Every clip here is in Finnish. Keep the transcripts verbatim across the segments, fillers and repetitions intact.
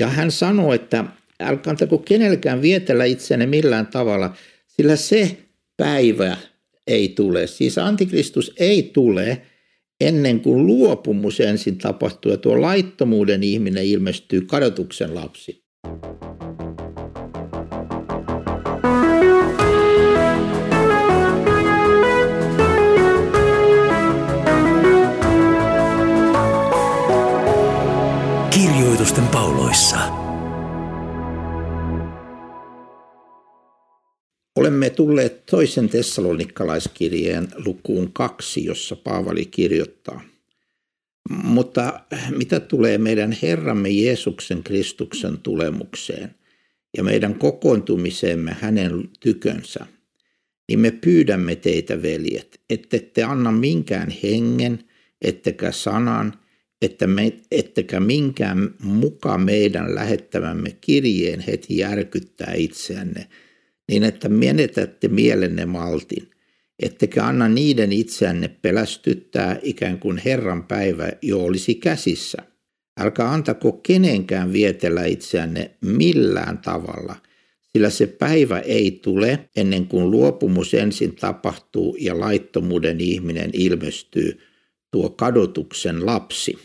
Ja hän sanoi, että älkää antako kenelläkään vietellä itseänne millään tavalla, sillä se päivä ei tule. Siis antikristus ei tule ennen kuin luopumus ensin tapahtuu ja tuo laittomuuden ihminen ilmestyy kadotuksen lapsi. Kirjoitusten pauloissa. Olemme tulleet toisen tessalonikalaiskirjeen lukuun kaksi, jossa Paavali kirjoittaa. Mutta mitä tulee meidän Herramme Jeesuksen Kristuksen tulemukseen ja meidän kokoontumiseemme hänen tykönsä, niin me pyydämme teitä, veljet, ettette anna minkään hengen, ettekä sanan, että me, ettekä minkään muka meidän lähettämämme kirjeen heti järkyttää itseänne, niin että menetätte mielenne maltin, ettekä anna niiden itseänne pelästyttää, ikään kuin Herran päivä jo olisi käsissä. Älkää antako kenenkään vietellä itseänne millään tavalla, sillä se päivä ei tule ennen kuin luopumus ensin tapahtuu ja laittomuuden ihminen ilmestyy, tuo kadotuksen lapsi.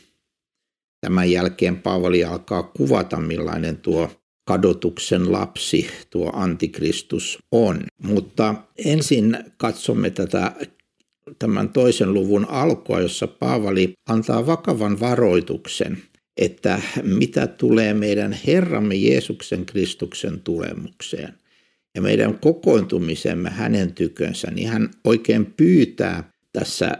Tämän jälkeen Paavali alkaa kuvata, millainen tuo kadotuksen lapsi, tuo antikristus on. Mutta ensin katsomme tätä, tämän toisen luvun alkua, jossa Paavali antaa vakavan varoituksen, että mitä tulee meidän Herramme Jeesuksen Kristuksen tulemukseen ja meidän kokoontumisemme hänen tykönsä, niin hän oikein pyytää tässä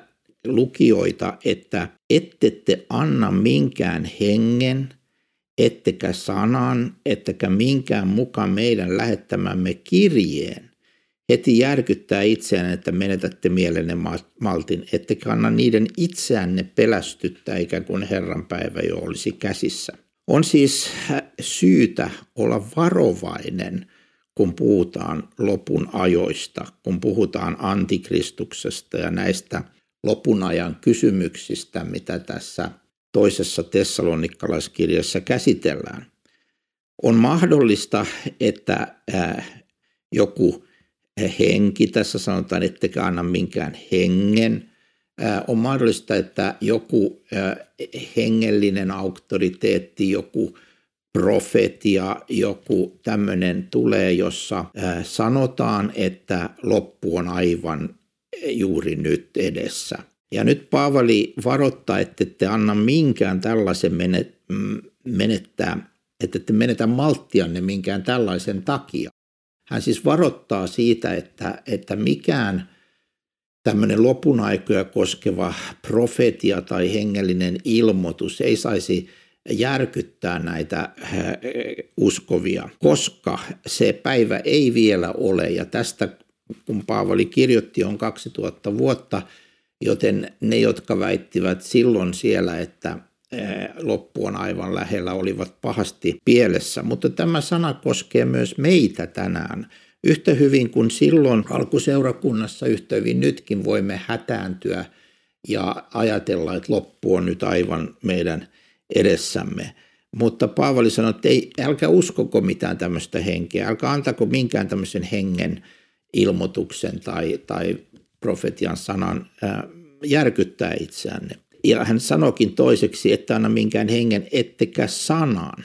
lukijoita, että ettette anna minkään hengen, ettekä sanan, ettekä minkään mukaan meidän lähettämämme kirjeen heti järkyttää itseään, että menetätte mielenne maltin, ettekä anna niiden itseänne pelästyttää, ikään kuin Herran päivä jo olisi käsissä. On siis syytä olla varovainen, kun puhutaan lopun ajoista, kun puhutaan antikristuksesta ja näistä lopun ajan kysymyksistä, mitä tässä toisessa tessalonikalaiskirjassa käsitellään. On mahdollista, että joku henki, tässä sanotaan, ettekä anna minkään hengen. On mahdollista, että joku hengellinen auktoriteetti, joku profetia, joku tämmöinen tulee, jossa sanotaan, että loppu on aivan juuri nyt edessä. Ja nyt Paavali varoittaa, että ette anna minkään tällaisen menettää, että ette menetä malttianne minkään tällaisen takia. Hän siis varoittaa siitä, että, että mikään tämmöinen lopun aikoja koskeva profetia tai hengellinen ilmoitus ei saisi järkyttää näitä uskovia, koska se päivä ei vielä ole, ja tästä kun Paavali kirjoitti, on kaksituhatta vuotta, joten ne, jotka väittivät silloin siellä, että loppu on aivan lähellä, olivat pahasti pielessä. Mutta tämä sana koskee myös meitä tänään. Yhtä hyvin kuin silloin alkuseurakunnassa, yhtä hyvin nytkin voimme hätääntyä ja ajatella, että loppu on nyt aivan meidän edessämme. Mutta Paavali sanoi, että ei, älkää uskoko mitään tämmöistä henkeä, älkää antako minkään tämmöisen hengen ilmoituksen tai, tai profetian sanan ää, järkyttää itseänne. Ja hän sanoikin toiseksi, että anna minkään hengen, ettekä sanan.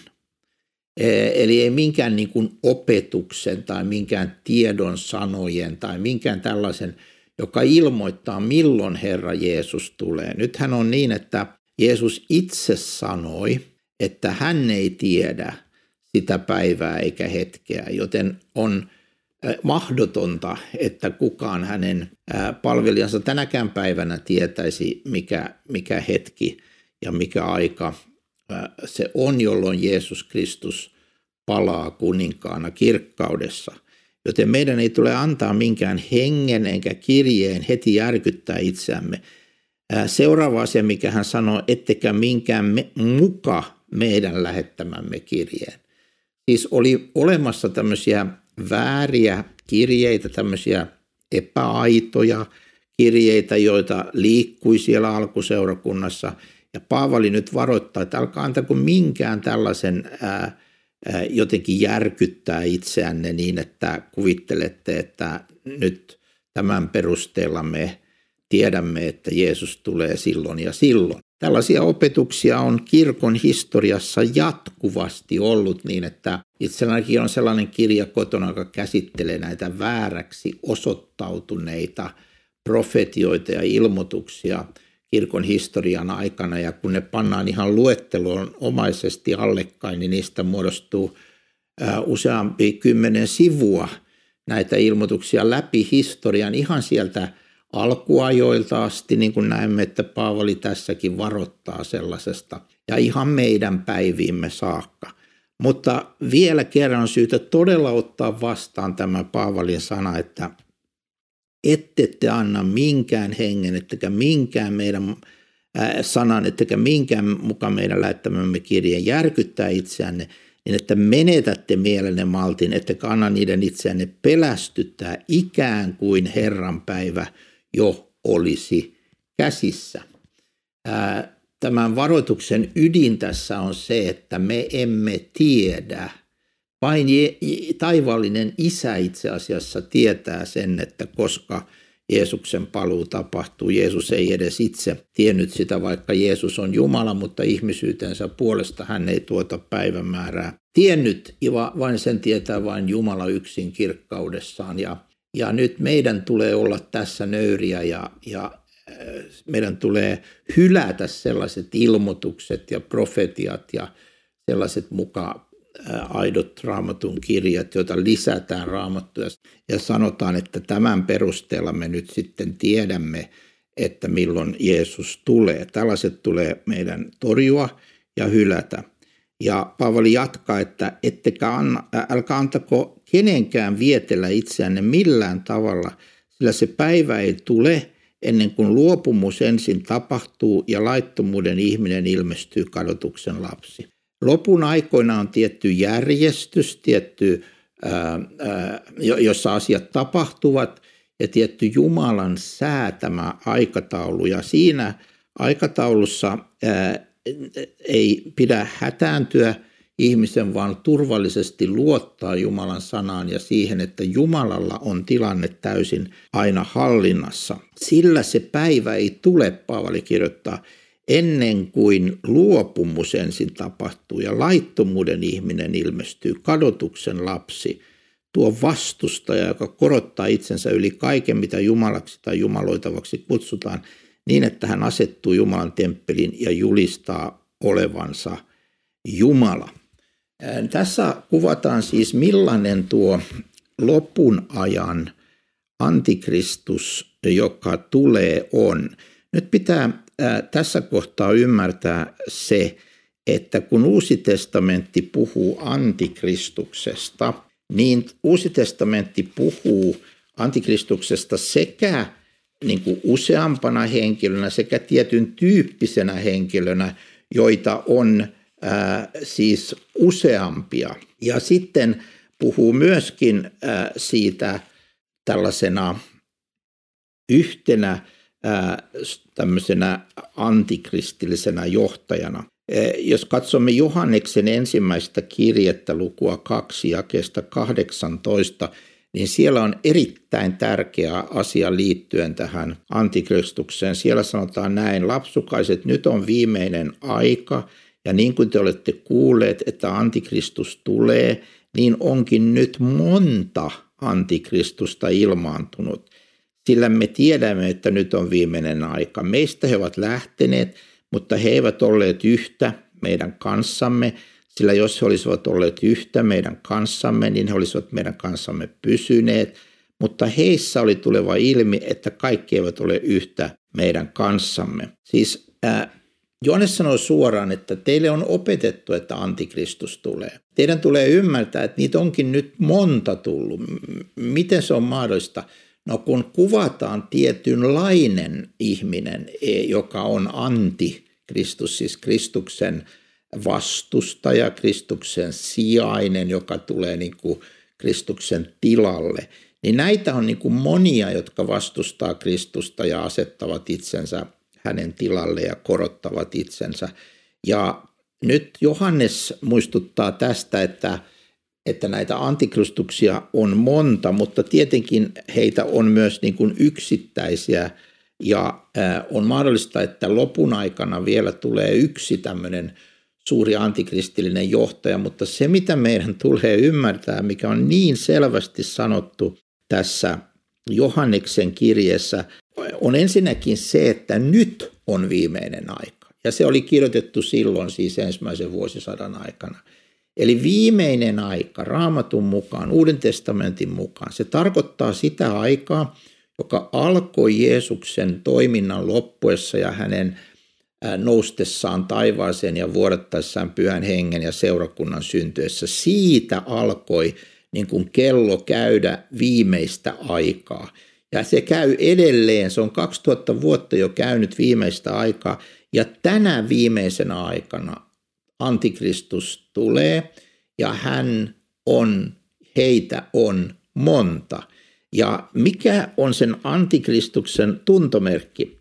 E- eli ei minkään niin kuin opetuksen tai minkään tiedon sanojen tai minkään tällaisen, joka ilmoittaa, milloin Herra Jeesus tulee. Nythän on niin, että Jeesus itse sanoi, että hän ei tiedä sitä päivää eikä hetkeä, joten on mahdotonta, että kukaan hänen palvelijansa tänäkään päivänä tietäisi, mikä, mikä hetki ja mikä aika se on, jolloin Jeesus Kristus palaa kuninkaana kirkkaudessa. Joten meidän ei tule antaa minkään hengen enkä kirjeen heti järkyttää itseämme. Seuraava asia, mikä hän sanoo, ettekä minkään me, muka meidän lähettämämme kirjeen. Siis oli olemassa tämmöisiä vääriä kirjeitä, tämmöisiä epäaitoja kirjeitä, joita liikkui siellä alkuseurakunnassa Ja Paavali nyt varoittaa, että älkää antako minkään tällaisen ää, ää, jotenkin järkyttää itseänne niin, että kuvittelette, että nyt tämän perusteella me tiedämme, että Jeesus tulee silloin ja silloin. Tällaisia opetuksia on kirkon historiassa jatkuvasti ollut niin, että itsellänikin on sellainen kirja kotona, joka käsittelee näitä vääräksi osoittautuneita profetioita ja ilmoituksia kirkon historian aikana. Ja kun ne pannaan ihan luetteloon omaisesti allekkain, niin niistä muodostuu useampi kymmenen sivua näitä ilmoituksia läpi historian ihan sieltä alkuajoilta asti, niin kuin näemme, että Paavali tässäkin varoittaa sellaisesta ja ihan meidän päiviimme saakka. Mutta vielä kerran on syytä todella ottaa vastaan tämä Paavalin sana, että ette te anna minkään hengen, ettekä minkään meidän äh, sanan, ettekä minkään mukaan meidän lähettämämme kirjeen järkyttää itseänne, niin että menetätte mielenne maltin, ettekä anna niiden itseänne pelästyttää ikään kuin Herran päivä jo olisi käsissä. Tämän varoituksen ydin tässä on se, että me emme tiedä. Vain taivaallinen Isä itse asiassa tietää sen, että koska Jeesuksen paluu tapahtuu. Jeesus ei edes itse tiennyt sitä, vaikka Jeesus on Jumala, mutta ihmisyytensä puolesta hän ei tuota päivämäärää tiennyt, vaan sen tietää vain Jumala yksin kirkkaudessaan. Ja Ja nyt meidän tulee olla tässä nöyriä ja, ja meidän tulee hylätä sellaiset ilmoitukset ja profetiat ja sellaiset mukaan aidot Raamatun kirjat, joita lisätään Raamattuja. Ja sanotaan, että tämän perusteella me nyt sitten tiedämme, että milloin Jeesus tulee. Tällaiset tulee meidän torjua ja hylätä. Ja Paavali jatkaa, että ettekä anna, älkää antako kenenkään vietellä itseänne millään tavalla, sillä se päivä ei tule ennen kuin luopumus ensin tapahtuu ja laittomuuden ihminen ilmestyy kadotuksen lapsi. Lopun aikoina on tietty järjestys, tietty, ää, ää, jossa asiat tapahtuvat ja tietty Jumalan säätämä aikataulu ja siinä aikataulussa ää, ei pidä hätääntyä ihmisen, vaan turvallisesti luottaa Jumalan sanaan ja siihen, että Jumalalla on tilanne täysin aina hallinnassa. Sillä se päivä ei tule, Paavali kirjoittaa, ennen kuin luopumus ensin tapahtuu ja laittomuuden ihminen ilmestyy, kadotuksen lapsi, tuo vastustaja, joka korottaa itsensä yli kaiken, mitä jumalaksi tai jumaloitavaksi kutsutaan, niin, että hän asettuu Jumalan temppeliin ja julistaa olevansa Jumala. Tässä kuvataan siis, millainen tuo lopun ajan antikristus, joka tulee, on. Nyt pitää tässä kohtaa ymmärtää se, että kun Uusi testamentti puhuu antikristuksesta, niin Uusi testamentti puhuu antikristuksesta sekä niin kuin useampana henkilönä sekä tietyn tyyppisenä henkilönä, joita on ää, siis useampia. Ja sitten puhuu myöskin ää, siitä tällaisena yhtenä ää, tämmöisenä antikristillisenä johtajana. E, jos katsomme Johanneksen ensimmäistä kirjettä lukua kaksi jakeesta kahdeksantoista, niin siellä on erittäin tärkeä asia liittyen tähän antikristukseen. Siellä sanotaan näin, lapsukaiset, nyt on viimeinen aika, ja niin kuin te olette kuulleet, että antikristus tulee, niin onkin nyt monta antikristusta ilmaantunut. Sillä me tiedämme, että nyt on viimeinen aika. Meistä he ovat lähteneet, mutta he eivät olleet yhtä meidän kanssamme. Sillä jos he olisivat olleet yhtä meidän kanssamme, niin he olisivat meidän kanssamme pysyneet, mutta heissä oli tuleva ilmi, että kaikki eivät ole yhtä meidän kanssamme. Siis äh, Johannes sanoi suoraan, että teille on opetettu, että antikristus tulee. Teidän tulee ymmärtää, että niitä onkin nyt monta tullut. Miten se on mahdollista? No kun kuvataan tietynlainen ihminen, joka on antikristus, siis Kristuksen vastustaja, Kristuksen sijainen, joka tulee niin kuin Kristuksen tilalle, niin näitä on niin kuin monia, jotka vastustaa Kristusta ja asettavat itsensä hänen tilalle ja korottavat itsensä. Ja nyt Johannes muistuttaa tästä, että, että näitä antikristuksia on monta, mutta tietenkin heitä on myös niin kuin yksittäisiä. Ja on mahdollista, että lopun aikana vielä tulee yksi tämmöinen suuri antikristillinen johtaja, mutta se mitä meidän tulee ymmärtää, mikä on niin selvästi sanottu tässä Johanneksen kirjeessä, on ensinnäkin se, että nyt on viimeinen aika. Ja se oli kirjoitettu silloin, siis ensimmäisen vuosisadan aikana. Eli viimeinen aika Raamatun mukaan, Uuden testamentin mukaan, se tarkoittaa sitä aikaa, joka alkoi Jeesuksen toiminnan loppuessa ja hänen noustessaan taivaaseen ja vuodattaessaan Pyhän Hengen ja seurakunnan syntyessä. Siitä alkoi niin kuin kello käydä viimeistä aikaa. Ja se käy edelleen, se on kaksituhatta vuotta jo käynyt viimeistä aikaa. Ja tänä viimeisenä aikana Antikristus tulee ja hän on, heitä on monta. Ja mikä on sen Antikristuksen tuntomerkki?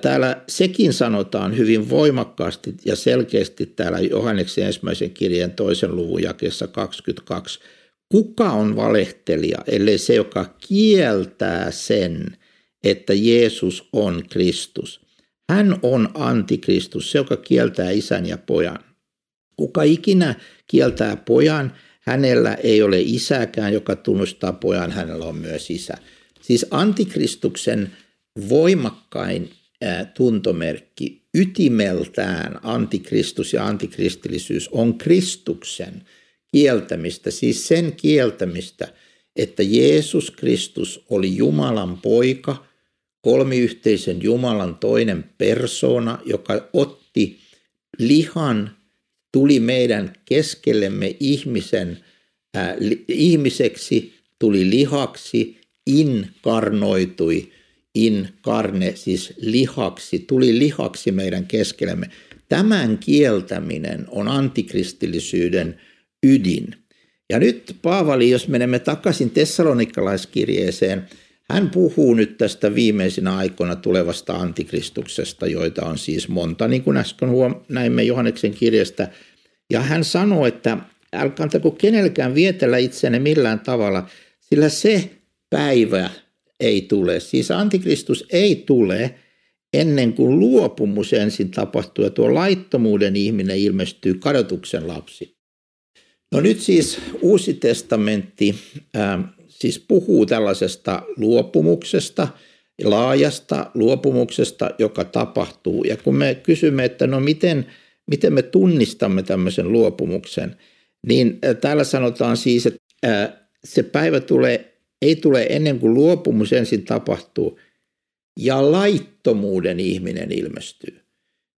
Täällä sekin sanotaan hyvin voimakkaasti ja selkeästi täällä Johanneksen ensimmäisen kirjeen toisen luvun jakeessa kaksikymmentäkaksi. Kuka on valehtelija, ellei se, joka kieltää sen, että Jeesus on Kristus? Hän on Antikristus, se, joka kieltää isän ja pojan. Kuka ikinä kieltää pojan, hänellä ei ole isääkään, joka tunnustaa pojan, hänellä on myös isä. Siis Antikristuksen voimakkain tuntomerkki ytimeltään Antikristus ja antikristillisyys on Kristuksen kieltämistä, siis sen kieltämistä, että Jeesus Kristus oli Jumalan poika, kolmiyhteisen Jumalan toinen persoona, joka otti lihan, tuli meidän keskellemme ihmisen, äh, li, ihmiseksi, tuli lihaksi, inkarnoitui, inkarne, siis lihaksi, tuli lihaksi meidän keskellemme. Tämän kieltäminen on antikristillisyyden ydin. Ja nyt Paavali, jos menemme takaisin Thessalonikalaiskirjeeseen, hän puhuu nyt tästä viimeisinä aikoina tulevasta antikristuksesta, joita on siis monta, niin kuin äsken huom- näimme Johanneksen kirjasta. Ja hän sanoo, että älkää antako kenellekään vietellä itseänne millään tavalla, sillä se päivä ei tule. Siis antikristus ei tule ennen kuin luopumus ensin tapahtuu ja tuo laittomuuden ihminen ilmestyy kadotuksen lapsi. No nyt siis Uusi testamentti äh, siis puhuu tällaisesta luopumuksesta, laajasta luopumuksesta, joka tapahtuu. Ja kun me kysymme, että no miten, miten me tunnistamme tämmöisen luopumuksen, niin täällä sanotaan siis, että se päivä tulee, ei tule ennen kuin luopumus ensin tapahtuu ja laittomuuden ihminen ilmestyy.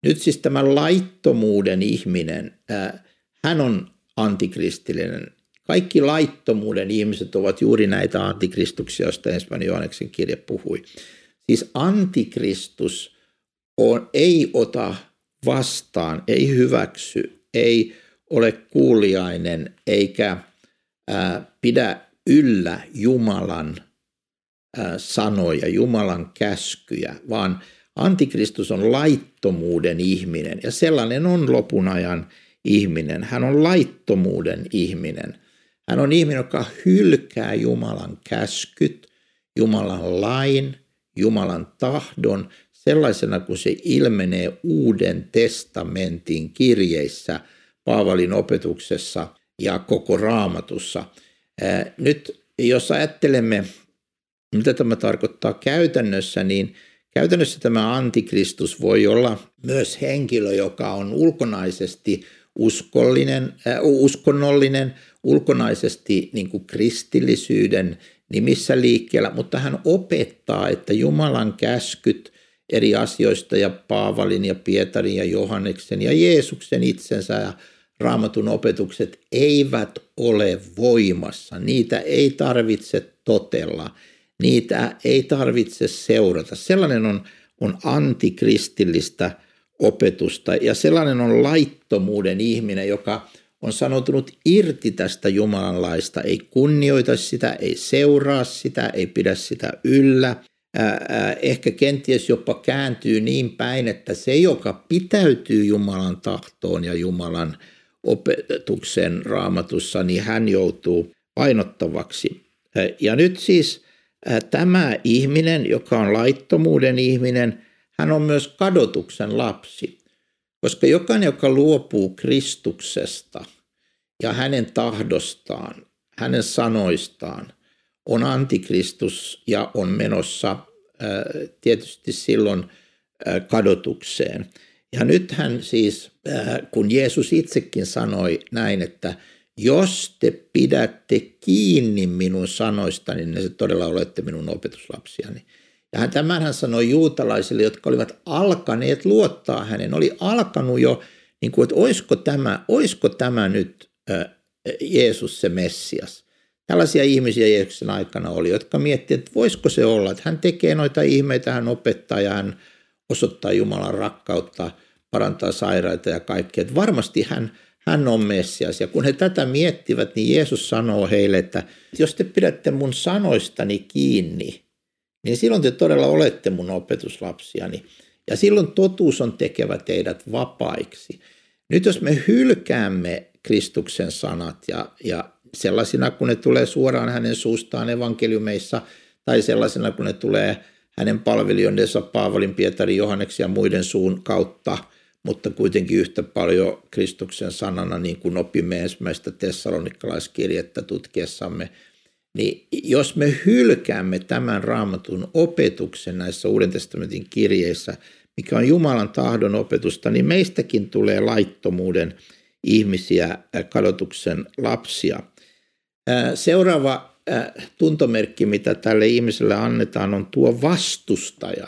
Nyt siis tämä laittomuuden ihminen, hän on antikristillinen. Kaikki laittomuuden ihmiset ovat juuri näitä antikristuksia, joista ensimmäinen Johanneksen kirje puhui. Siis antikristus on, ei ota vastaan, ei hyväksy, ei ole kuuliainen eikä äh, pidä yllä Jumalan äh, sanoja, Jumalan käskyjä, vaan antikristus on laittomuuden ihminen ja sellainen on lopun ajan ihminen. Hän on laittomuuden ihminen. Hän on ihminen, joka hylkää Jumalan käskyt, Jumalan lain, Jumalan tahdon, sellaisena kuin se ilmenee Uuden testamentin kirjeissä, Paavalin opetuksessa ja koko Raamatussa. Nyt jos ajattelemme, mitä tämä tarkoittaa käytännössä, niin käytännössä tämä antikristus voi olla myös henkilö, joka on ulkonaisesti uskollinen, äh, uskonnollinen, ulkonaisesti niin kuin kristillisyyden nimissä liikkeellä, mutta hän opettaa, että Jumalan käskyt eri asioista ja Paavalin ja Pietarin ja Johanneksen ja Jeesuksen itsensä ja Raamatun opetukset eivät ole voimassa. Niitä ei tarvitse totella, niitä ei tarvitse seurata. Sellainen on, on antikristillistä opetusta ja sellainen on laittomuuden ihminen, joka on sanoutunut irti tästä Jumalan laista, ei kunnioita sitä, ei seuraa sitä, ei pidä sitä yllä, ehkä kenties jopa kääntyy niin päin, että se, joka pitäytyy Jumalan tahtoon ja Jumalan opetuksen raamatussa, niin hän joutuu painottavaksi. Ja nyt siis tämä ihminen, joka on laittomuuden ihminen, hän on myös kadotuksen lapsi, koska jokainen, joka luopuu Kristuksesta ja hänen tahdostaan, hänen sanoistaan, on antikristus ja on menossa tietysti silloin kadotukseen. Ja nythän siis, kun Jeesus itsekin sanoi näin, että jos te pidätte kiinni minun sanoistani, niin se todella olette minun opetuslapsiani. Ja tämän hän sanoi juutalaisille, jotka olivat alkaneet luottaa hänen. Oli alkanut jo, niin kuin, että olisiko tämä, olisiko tämä nyt Jeesus se Messias. Tällaisia ihmisiä Jeesuksen aikana oli, jotka miettivät, että voisiko se olla, että hän tekee noita ihmeitä, hän opettaa ja hän osoittaa Jumalan rakkautta, parantaa sairaita ja kaikkea. Että varmasti hän, hän on Messias. Ja kun he tätä miettivät, niin Jeesus sanoo heille, että jos te pidätte mun sanoistani kiinni, niin silloin te todella olette mun opetuslapsiani. Ja silloin totuus on tekevä teidät vapaiksi. Nyt jos me hylkäämme Kristuksen sanat ja, ja sellaisina, kun ne tulee suoraan hänen suustaan evankeliumeissa, tai sellaisina, kun ne tulee hänen palvelijoidensa Paavalin, Pietarin, Johanneksen ja muiden suun kautta, mutta kuitenkin yhtä paljon Kristuksen sanana, niin kuin opimme ensimmäistä Tessalonikalaiskirjettä tutkiessamme, niin jos me hylkäämme tämän Raamatun opetuksen näissä Uuden testamentin kirjeissä, mikä on Jumalan tahdon opetusta, niin meistäkin tulee laittomuuden ihmisiä, kadotuksen lapsia. Seuraava tuntomerkki, mitä tälle ihmiselle annetaan, on tuo vastustaja.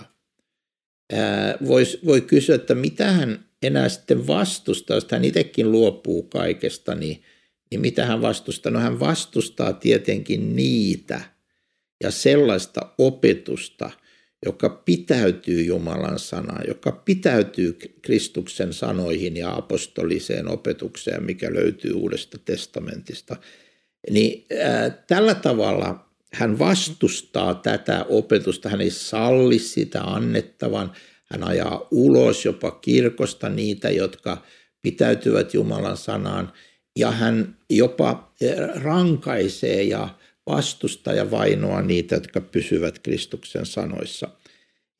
Vois, voi kysyä, että mitä hän enää sitten vastustaa, jos hän itsekin luopuu kaikesta, niin, niin mitä hän vastustaa? No hän vastustaa tietenkin niitä ja sellaista opetusta, joka pitäytyy Jumalan sanaan, joka pitäytyy Kristuksen sanoihin ja apostoliseen opetukseen, mikä löytyy Uudesta testamentista. Niin, äh, tällä tavalla hän vastustaa tätä opetusta, hän ei salli sitä annettavan, hän ajaa ulos jopa kirkosta niitä, jotka pitäytyvät Jumalan sanaan, ja hän jopa rankaisee ja vastustaa ja vainoa niitä, jotka pysyvät Kristuksen sanoissa.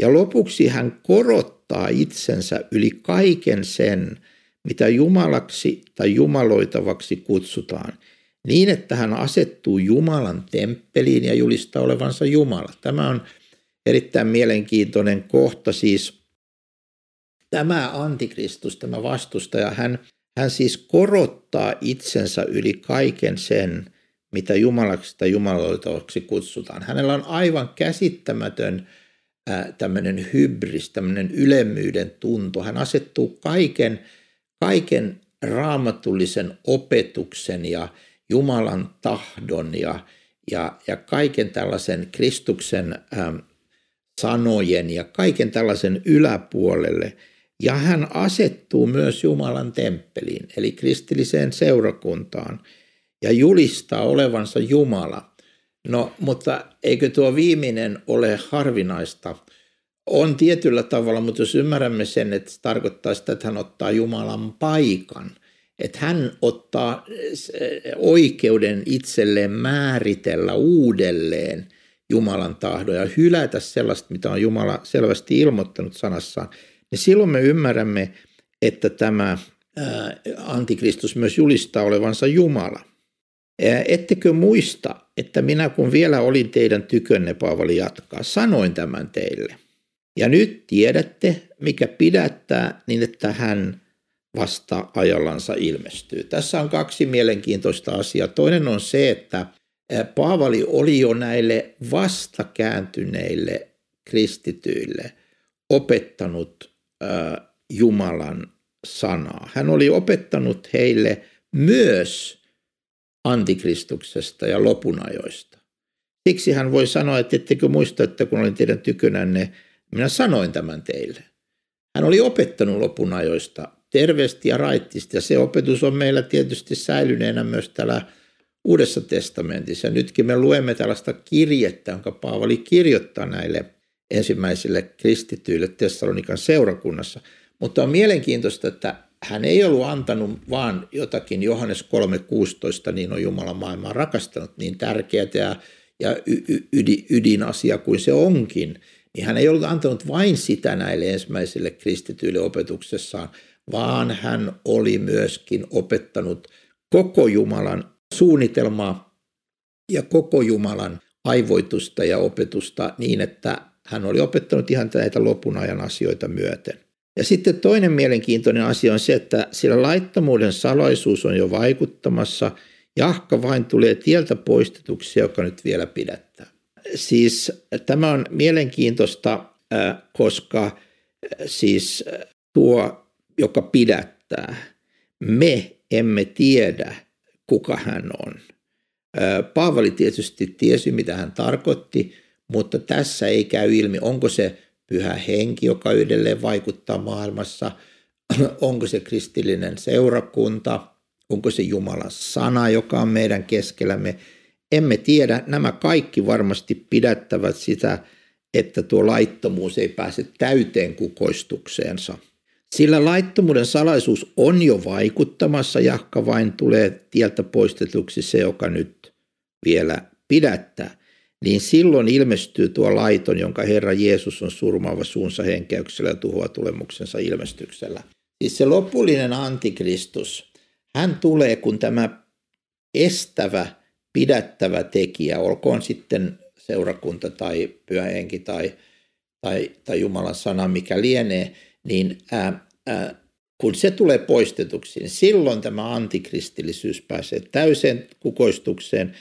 Ja lopuksi hän korottaa itsensä yli kaiken sen, mitä jumalaksi tai jumaloitavaksi kutsutaan, niin, että hän asettuu Jumalan temppeliin ja julistaa olevansa Jumala. Tämä on erittäin mielenkiintoinen kohta. Siis tämä antikristus, tämä vastustaja, hän, hän siis korottaa itsensä yli kaiken sen, mitä jumalaksi tai jumaloitavaksi kutsutaan. Hänellä on aivan käsittämätön äh, tämmöinen hybris, tämmöinen ylemmyyden tunto. Hän asettuu kaiken, kaiken raamatullisen opetuksen ja Jumalan tahdon ja, ja, ja kaiken tällaisen Kristuksen ähm, sanojen ja kaiken tällaisen yläpuolelle. Ja hän asettuu myös Jumalan temppeliin, eli kristilliseen seurakuntaan, ja julistaa olevansa Jumala. No, mutta eikö tuo viimeinen ole harvinaista? On tietyllä tavalla, mutta jos ymmärrämme sen, että se tarkoittaa sitä, että hän ottaa Jumalan paikan, että hän ottaa oikeuden itselleen määritellä uudelleen Jumalan tahdon ja hylätä sellaista, mitä on Jumala selvästi ilmoittanut sanassaan, niin silloin me ymmärrämme, että tämä antikristus myös julistaa olevansa Jumala. Ettekö muista, että minä kun vielä olin teidän tykönne, Paavali jatkaa, sanoin tämän teille. Ja nyt tiedätte, mikä pidättää, niin että hän vasta ajallansa ilmestyy. Tässä on kaksi mielenkiintoista asiaa. Toinen on se, että Paavali oli jo näille vastakääntyneille kristityille opettanut äh, Jumalan sanaa. Hän oli opettanut heille myös antikristuksesta ja lopunajoista. Siksi hän voi sanoa, että ettekö muista, että kun olin teidän tykönänne, minä sanoin tämän teille. Hän oli opettanut lopunajoista terveesti ja raittisti, ja se opetus on meillä tietysti säilyneenä myös täällä Uudessa testamentissa. Nytkin me luemme tällaista kirjettä, jonka Paavali kirjoittaa näille ensimmäisille kristityille Tessalonikan seurakunnassa. Mutta on mielenkiintoista, että hän ei ollut antanut vaan jotakin Johannes kolme kuusitoista, niin on Jumalan maailmaa rakastanut, niin tärkeää ja, ja y, y, ydin, ydinasia kuin se onkin. Niin hän ei ollut antanut vain sitä näille ensimmäisille kristityille opetuksessaan, vaan hän oli myöskin opettanut koko Jumalan suunnitelmaa ja koko Jumalan aivoitusta ja opetusta niin, että hän oli opettanut ihan näitä lopun ajan asioita myöten. Ja sitten toinen mielenkiintoinen asia on se, että sillä laittomuuden salaisuus on jo vaikuttamassa, jahka vain tulee tieltä poistetuksi, joka nyt vielä pidättää. Siis tämä on mielenkiintoista, koska siis tuo, joka pidättää, me emme tiedä, kuka hän on. Paavali tietysti tiesi, mitä hän tarkoitti, mutta tässä ei käy ilmi, onko se Pyhä Henki, joka edelleen vaikuttaa maailmassa, onko se kristillinen seurakunta, onko se Jumalan sana, joka on meidän keskellämme. Emme tiedä, nämä kaikki varmasti pidättävät sitä, että tuo laittomuus ei pääse täyteen kukoistukseensa. Sillä laittomuuden salaisuus on jo vaikuttamassa, jahka vain tulee tieltä poistetuksi se, joka nyt vielä pidättää. Niin silloin ilmestyy tuo laiton, jonka Herra Jeesus on surmaava suunsa henkäyksellä ja tuhoa tulemuksensa ilmestyksellä. Siis se lopullinen antikristus, hän tulee, kun tämä estävä, pidättävä tekijä, olkoon sitten seurakunta tai Pyhä Henki tai, tai, tai Jumalan sana, mikä lienee, niin ää, ää, kun se tulee poistetuksi, niin silloin tämä antikristillisyys pääsee täysin kukoistukseen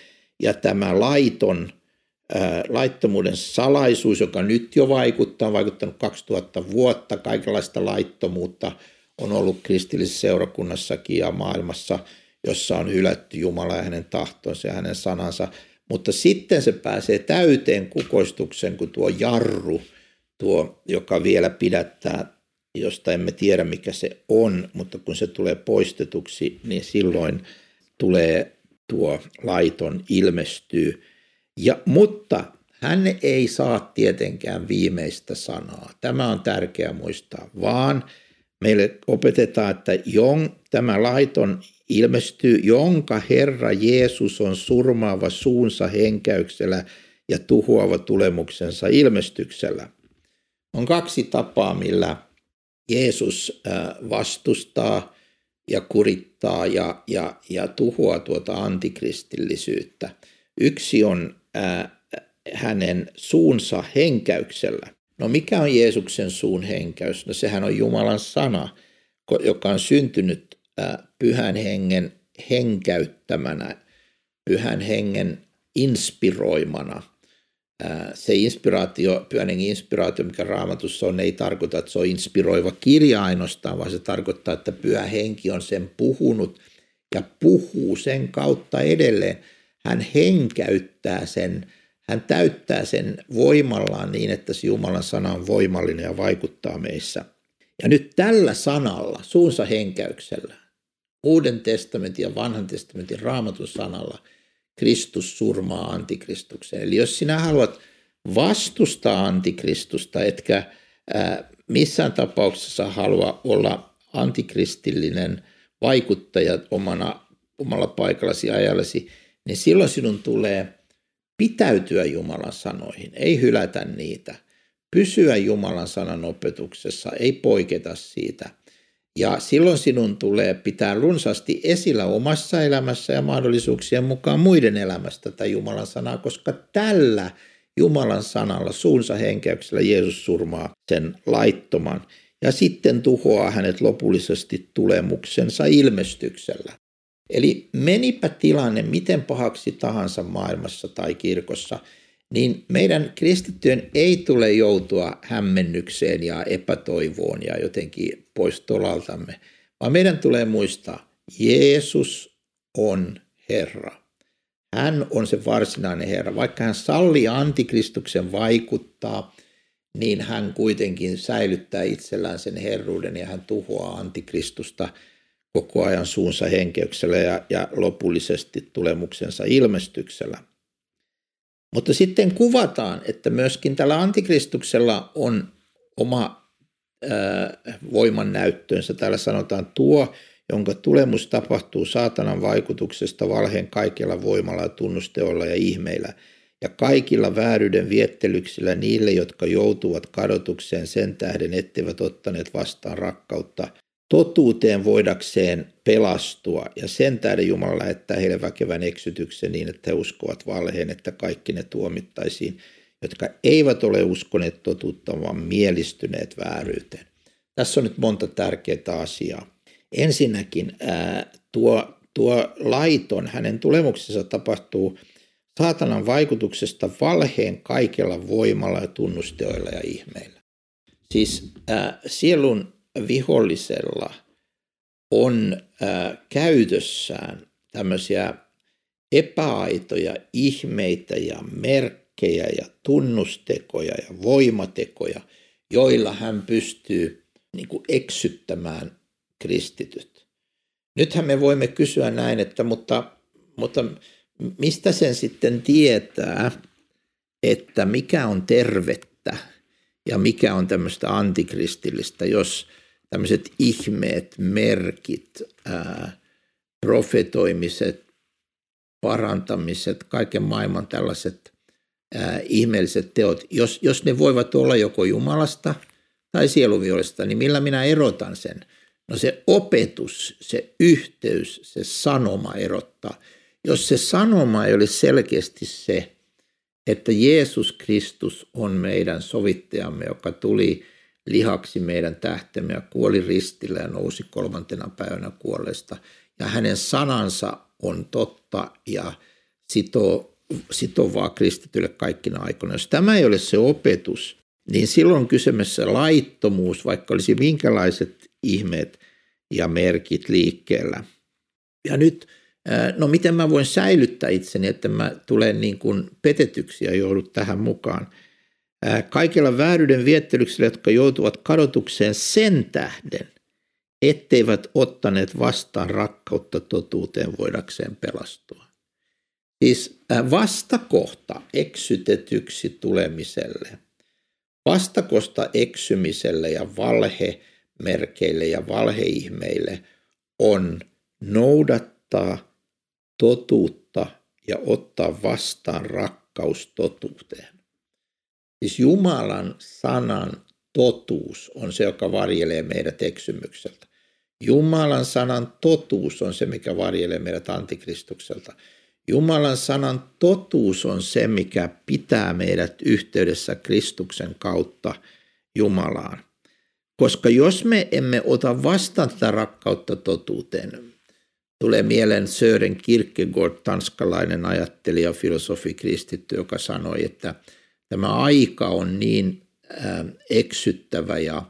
ja tämä laiton, laittomuuden salaisuus, joka nyt jo vaikuttaa, on vaikuttanut kaksituhatta vuotta, kaikenlaista laittomuutta on ollut kristillisessä seurakunnassakin ja maailmassa, jossa on hylätty Jumala ja hänen tahtonsa ja hänen sanansa, mutta sitten se pääsee täyteen kukoistukseen, kun tuo jarru, tuo, joka vielä pidättää, josta emme tiedä mikä se on, mutta kun se tulee poistetuksi, niin silloin tulee tuo laiton ilmestyy. Ja, mutta hän ei saa tietenkään viimeistä sanaa. Tämä on tärkeää muistaa, vaan meille opetetaan, että jon, tämä laiton ilmestyy, jonka Herra Jeesus on surmaava suunsa henkäyksellä ja tuhoava tulemuksensa ilmestyksellä. On kaksi tapaa, millä Jeesus vastustaa ja kurittaa ja, ja, ja tuhoaa tuota antikristillisyyttä. Yksi on Äh, hänen suunsa henkäyksellä. No mikä on Jeesuksen suun henkäys? No sehän on Jumalan sana, joka on syntynyt äh, Pyhän Hengen henkäyttämänä, Pyhän Hengen inspiroimana. Äh, se inspiraatio, Pyhän Hengen inspiraatio, mikä Raamatussa on, ei tarkoita, että se on inspiroiva kirja ainoastaan, vaan se tarkoittaa, että Pyhä Henki on sen puhunut ja puhuu sen kautta edelleen. Hän henkäyttää sen, hän täyttää sen voimallaan niin, että se Jumalan sana on voimallinen ja vaikuttaa meissä. Ja nyt tällä sanalla, suunsa henkäyksellä, Uuden testamentin ja Vanhan testamentin Raamatun sanalla, Kristus surmaa antikristuksen. Eli jos sinä haluat vastustaa antikristusta, etkä missään tapauksessa halua olla antikristillinen vaikuttaja omana, omalla paikallasi ja ajallasi, niin silloin sinun tulee pitäytyä Jumalan sanoihin, ei hylätä niitä, pysyä Jumalan sanan opetuksessa, ei poiketa siitä. Ja silloin sinun tulee pitää runsaasti esillä omassa elämässä ja mahdollisuuksien mukaan muiden elämästä tätä Jumalan sanaa, koska tällä Jumalan sanalla, suunsa henkäyksellä Jeesus surmaa sen laittoman ja sitten tuhoaa hänet lopullisesti tulemuksensa ilmestyksellä. Eli menipä tilanne miten pahaksi tahansa maailmassa tai kirkossa, niin meidän kristittyjen ei tule joutua hämmennykseen ja epätoivoon ja jotenkin pois tolaltamme, vaan meidän tulee muistaa, Jeesus on Herra. Hän on se varsinainen Herra. Vaikka hän sallii antikristuksen vaikuttaa, niin hän kuitenkin säilyttää itsellään sen herruuden ja hän tuhoaa antikristusta koko ajan suunsa henkeyksellä ja, ja lopullisesti tulemuksensa ilmestyksellä. Mutta sitten kuvataan, että myöskin tällä antikristuksella on oma äh, voimannäyttönsä. Täällä sanotaan tuo, jonka tulemus tapahtuu saatanan vaikutuksesta valheen kaikilla voimalla ja tunnusteoilla ja ihmeillä ja kaikilla vääryyden viettelyksillä niille, jotka joutuvat kadotukseen sen tähden, etteivät ottaneet vastaan rakkautta totuuteen voidakseen pelastua, ja sen tähden Jumala lähettää heille väkevän eksytyksen niin, että he uskovat valheen, että kaikki ne tuomittaisiin, jotka eivät ole uskoneet totuutta, vaan mielistyneet vääryyteen. Tässä on nyt monta tärkeää asiaa. Ensinnäkin ää, tuo, tuo laiton, hänen tulemuksensa tapahtuu saatanan vaikutuksesta valheen kaikella voimalla ja tunnusteoilla ja ihmeillä. Siis ää, sielun vihollisella on ää, käytössään tämmöisiä epäaitoja ihmeitä ja merkkejä ja tunnustekoja ja voimatekoja, joilla hän pystyy niin kuin eksyttämään kristityt. Nythän me voimme kysyä näin, että mutta, mutta mistä sen sitten tietää, että mikä on tervettä ja mikä on tämmöistä antikristillistä, jos tämmöiset ihmeet, merkit, ää, profetoimiset, parantamiset, kaiken maailman tällaiset ää, ihmeelliset teot, jos, jos ne voivat olla joko Jumalasta tai sieluvihollisesta, niin millä minä erotan sen? No se opetus, se yhteys, se sanoma erottaa. Jos se sanoma ei ole selkeästi se, että Jeesus Kristus on meidän sovittajamme, joka tuli lihaksi meidän tähtemme ja kuoli ristillä ja nousi kolmantena päivänä kuolleesta, ja hänen sanansa on totta ja sitoo, sitovaa kristitylle kaikkina aikoina. Jos tämä ei ole se opetus, niin silloin kyseessä laittomuus, vaikka olisi minkälaiset ihmeet ja merkit liikkeellä. Ja nyt, no miten mä voin säilyttää itseni, että mä tulen niin kuin petetyksi ja joudut tähän mukaan. Kaikilla vääryyden viettelyksillä, jotka joutuvat kadotukseen sen tähden, etteivät ottaneet vastaan rakkautta totuuteen voidakseen pelastua. Siis vastakohta eksytetyksi tulemiselle, vastakohta eksymiselle ja valhe merkeille ja valheihmeille on noudattaa totuutta ja ottaa vastaan rakkaus totuuteen. Siis Jumalan sanan totuus on se, joka varjelee meidät eksymykseltä. Jumalan sanan totuus on se, mikä varjelee meidät antikristukselta. Jumalan sanan totuus on se, mikä pitää meidät yhteydessä Kristuksen kautta Jumalaan. Koska jos me emme ota vastaan tätä rakkautta totuuteen, tulee mieleen Søren Kierkegaard, tanskalainen ajattelija, filosofi, kristitty, joka sanoi, että tämä aika on niin äh, eksyttävä ja,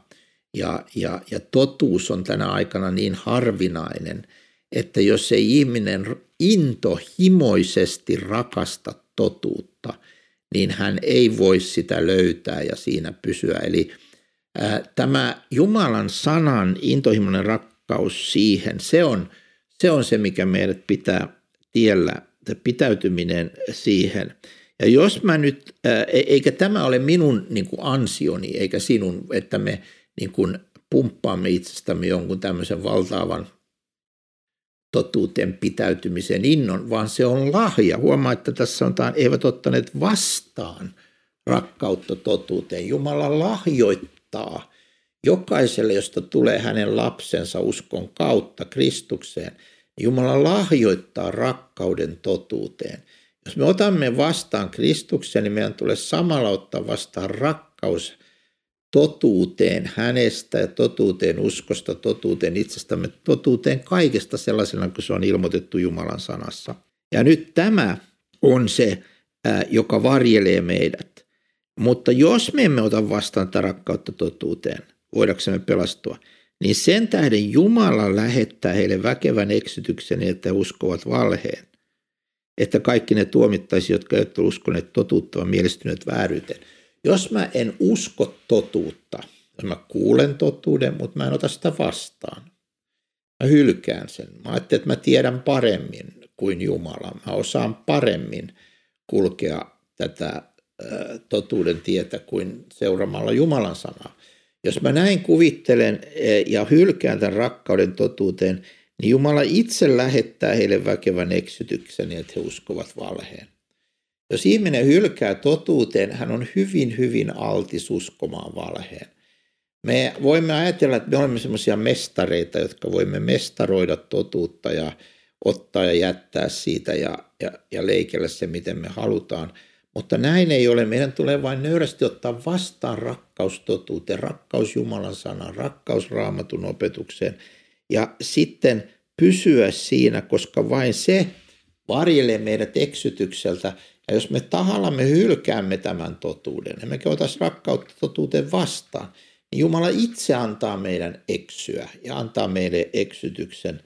ja, ja, ja totuus on tänä aikana niin harvinainen, että jos ei ihminen intohimoisesti rakasta totuutta, niin hän ei voi sitä löytää ja siinä pysyä. Eli tämä Jumalan sanan intohimoinen rakkaus siihen, se on, se on se, mikä meidät pitää tiellä, pitäytyminen siihen. Ja jos mä nyt, eikä tämä ole minun niin kuin ansioni, eikä sinun, että me niin kuin pumppaamme itsestämme jonkun tämmöisen valtaavan totuuteen pitäytymisen innon, vaan se on lahja. Huomaa, että tässä sanotaan, eivät ottaneet vastaan rakkautta totuuteen. Jumala lahjoittaa jokaiselle, josta tulee hänen lapsensa uskon kautta Kristukseen, Jumala lahjoittaa rakkauden totuuteen. Jos me otamme vastaan Kristuksen, niin meidän tulee samalla ottaa vastaan rakkaus totuuteen hänestä ja totuuteen uskosta, totuuteen itsestämme, totuuteen kaikesta sellaisena, kun se on ilmoitettu Jumalan sanassa. Ja nyt tämä on se, joka varjelee meidät. Mutta jos me emme ota vastaan tätä rakkautta totuuteen, voidaksemme pelastua, niin sen tähden Jumala lähettää heille väkevän eksytyksen, että he uskovat valheen, että kaikki ne tuomittaisiin, jotka eivät ole uskoneet totuutta, vaan mielistyneet vääryyteen. Jos mä en usko totuutta, mä kuulen totuuden, mutta mä en ota sitä vastaan. Mä hylkään sen. Mä ajattelen, että mä tiedän paremmin kuin Jumala. Mä osaan paremmin kulkea tätä totuuden tietä kuin seuraamalla Jumalan sanaa. Jos mä näin kuvittelen ja hylkään tämän rakkauden totuuteen, niin Jumala itse lähettää heille väkevän eksytyksen, että he uskovat valheen. Jos ihminen hylkää totuuteen, hän on hyvin, hyvin altis uskomaan valheen. Me voimme ajatella, että me olemme sellaisia mestareita, jotka voimme mestaroida totuutta ja ottaa ja jättää siitä ja, ja, ja leikellä se, miten me halutaan. Mutta näin ei ole. Meidän tulee vain nöyrästi ottaa vastaan rakkaus totuuteen, rakkaus Jumalan sanaan, rakkaus Raamatun opetukseen ja sitten pysyä siinä, koska vain se varjelee meidät eksytykseltä. Ja jos me tahallamme hylkäämme tämän totuuden, emmekä otaisi rakkautta totuuteen vastaan, niin Jumala itse antaa meidän eksyä ja antaa meille eksytyksen,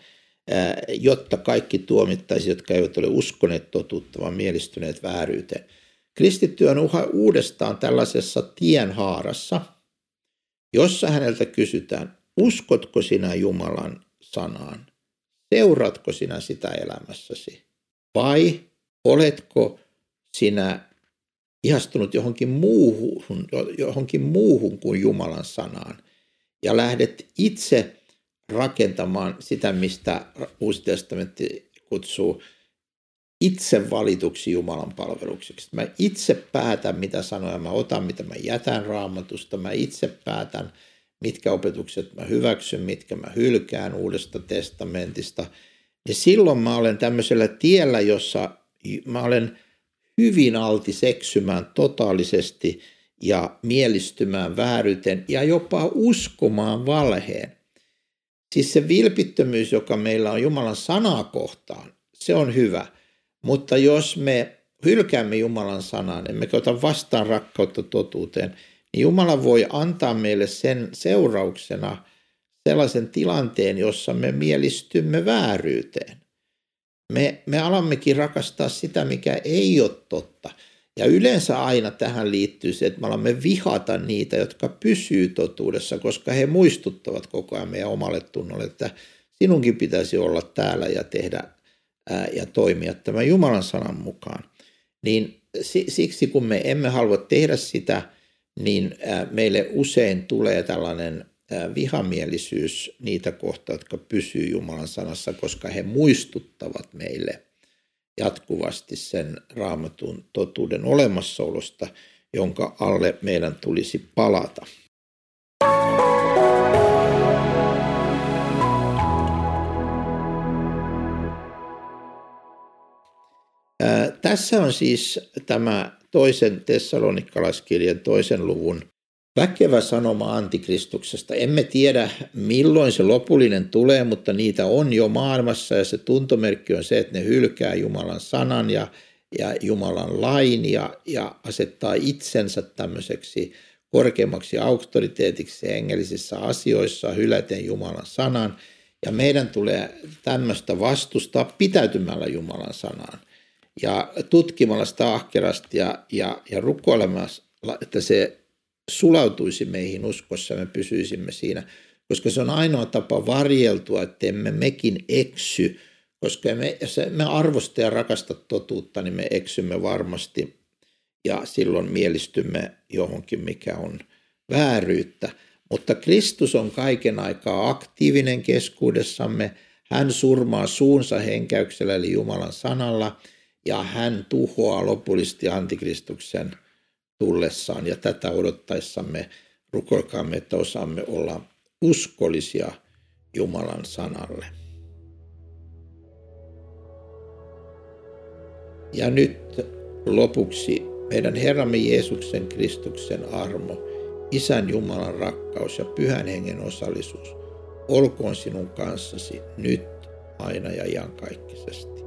jotta kaikki tuomittaisi, jotka eivät ole uskoneet totuutta, vaan mielistyneet vääryyteen. Kristitty on uudestaan tällaisessa tienhaarassa, jossa häneltä kysytään, uskotko sinä Jumalan sanaan? Seuraatko sinä sitä elämässäsi? Vai oletko sinä ihastunut johonkin muuhun, johonkin muuhun kuin Jumalan sanaan ja lähdet itse rakentamaan sitä, mistä Uusi testamentti kutsuu itse valituksi Jumalan palvelukseksi. Mä itse päätän, mitä sanoja mä otan, mitä mä jätän Raamatusta. Mä itse päätän, mitkä opetukset mä hyväksyn, mitkä mä hylkään Uudesta testamentista. Ja silloin mä olen tämmöisellä tiellä, jossa mä olen hyvin altis eksymään totaalisesti ja mielistymään vääryyteen ja jopa uskomaan valheen. Siis se vilpittömyys, joka meillä on Jumalan sanaa kohtaan, se on hyvä. Mutta jos me hylkäämme Jumalan sanaan, emmekä ota vastaan rakkautta totuuteen, niin Jumala voi antaa meille sen seurauksena sellaisen tilanteen, jossa me mielistymme vääryyteen. Me, me alammekin rakastaa sitä, mikä ei ole totta. Ja yleensä aina tähän liittyy se, että me alamme vihata niitä, jotka pysyy totuudessa, koska he muistuttavat koko ajan meidän omalle tunnolle, että sinunkin pitäisi olla täällä ja tehdä ää, ja toimia tämän Jumalan sanan mukaan. Niin siksi kun me emme halua tehdä sitä, niin ää, meille usein tulee tällainen ää, vihamielisyys niitä kohtaa, jotka pysyy Jumalan sanassa, koska he muistuttavat meille jatkuvasti sen Raamatun totuuden olemassaolosta, jonka alle meidän tulisi palata. Ää, tässä on siis tämä toisen Tessalonikalaiskirjan toisen luvun väkevä sanoma antikristuksesta. Emme tiedä, milloin se lopullinen tulee, mutta niitä on jo maailmassa, ja se tuntomerkki on se, että ne hylkää Jumalan sanan ja, ja Jumalan lain ja, ja asettaa itsensä tämmöiseksi korkeammaksi auktoriteetiksi hengellisissä asioissa hyläten Jumalan sanan. Ja meidän tulee tämmöistä vastustaa pitäytymällä Jumalan sanaan ja tutkimalla sitä ahkerasti ja, ja, ja rukoilemaan, että se sulautuisi meihin uskossa ja me pysyisimme siinä, koska se on ainoa tapa varjeltua, että emme mekin eksy, koska me, jos me arvosta ja rakasta totuutta, niin me eksymme varmasti ja silloin mielistymme johonkin, mikä on vääryyttä. Mutta Kristus on kaiken aikaa aktiivinen keskuudessamme, hän surmaa suunsa henkäyksellä eli Jumalan sanalla ja hän tuhoaa lopullisesti antikristuksen tullessaan ja tätä odottaessamme rukoilkaamme, että osaamme olla uskollisia Jumalan sanalle. Ja nyt lopuksi meidän Herramme Jeesuksen Kristuksen armo, Isän Jumalan rakkaus ja Pyhän Hengen osallisuus olkoon sinun kanssasi nyt, aina ja iankaikkisesti.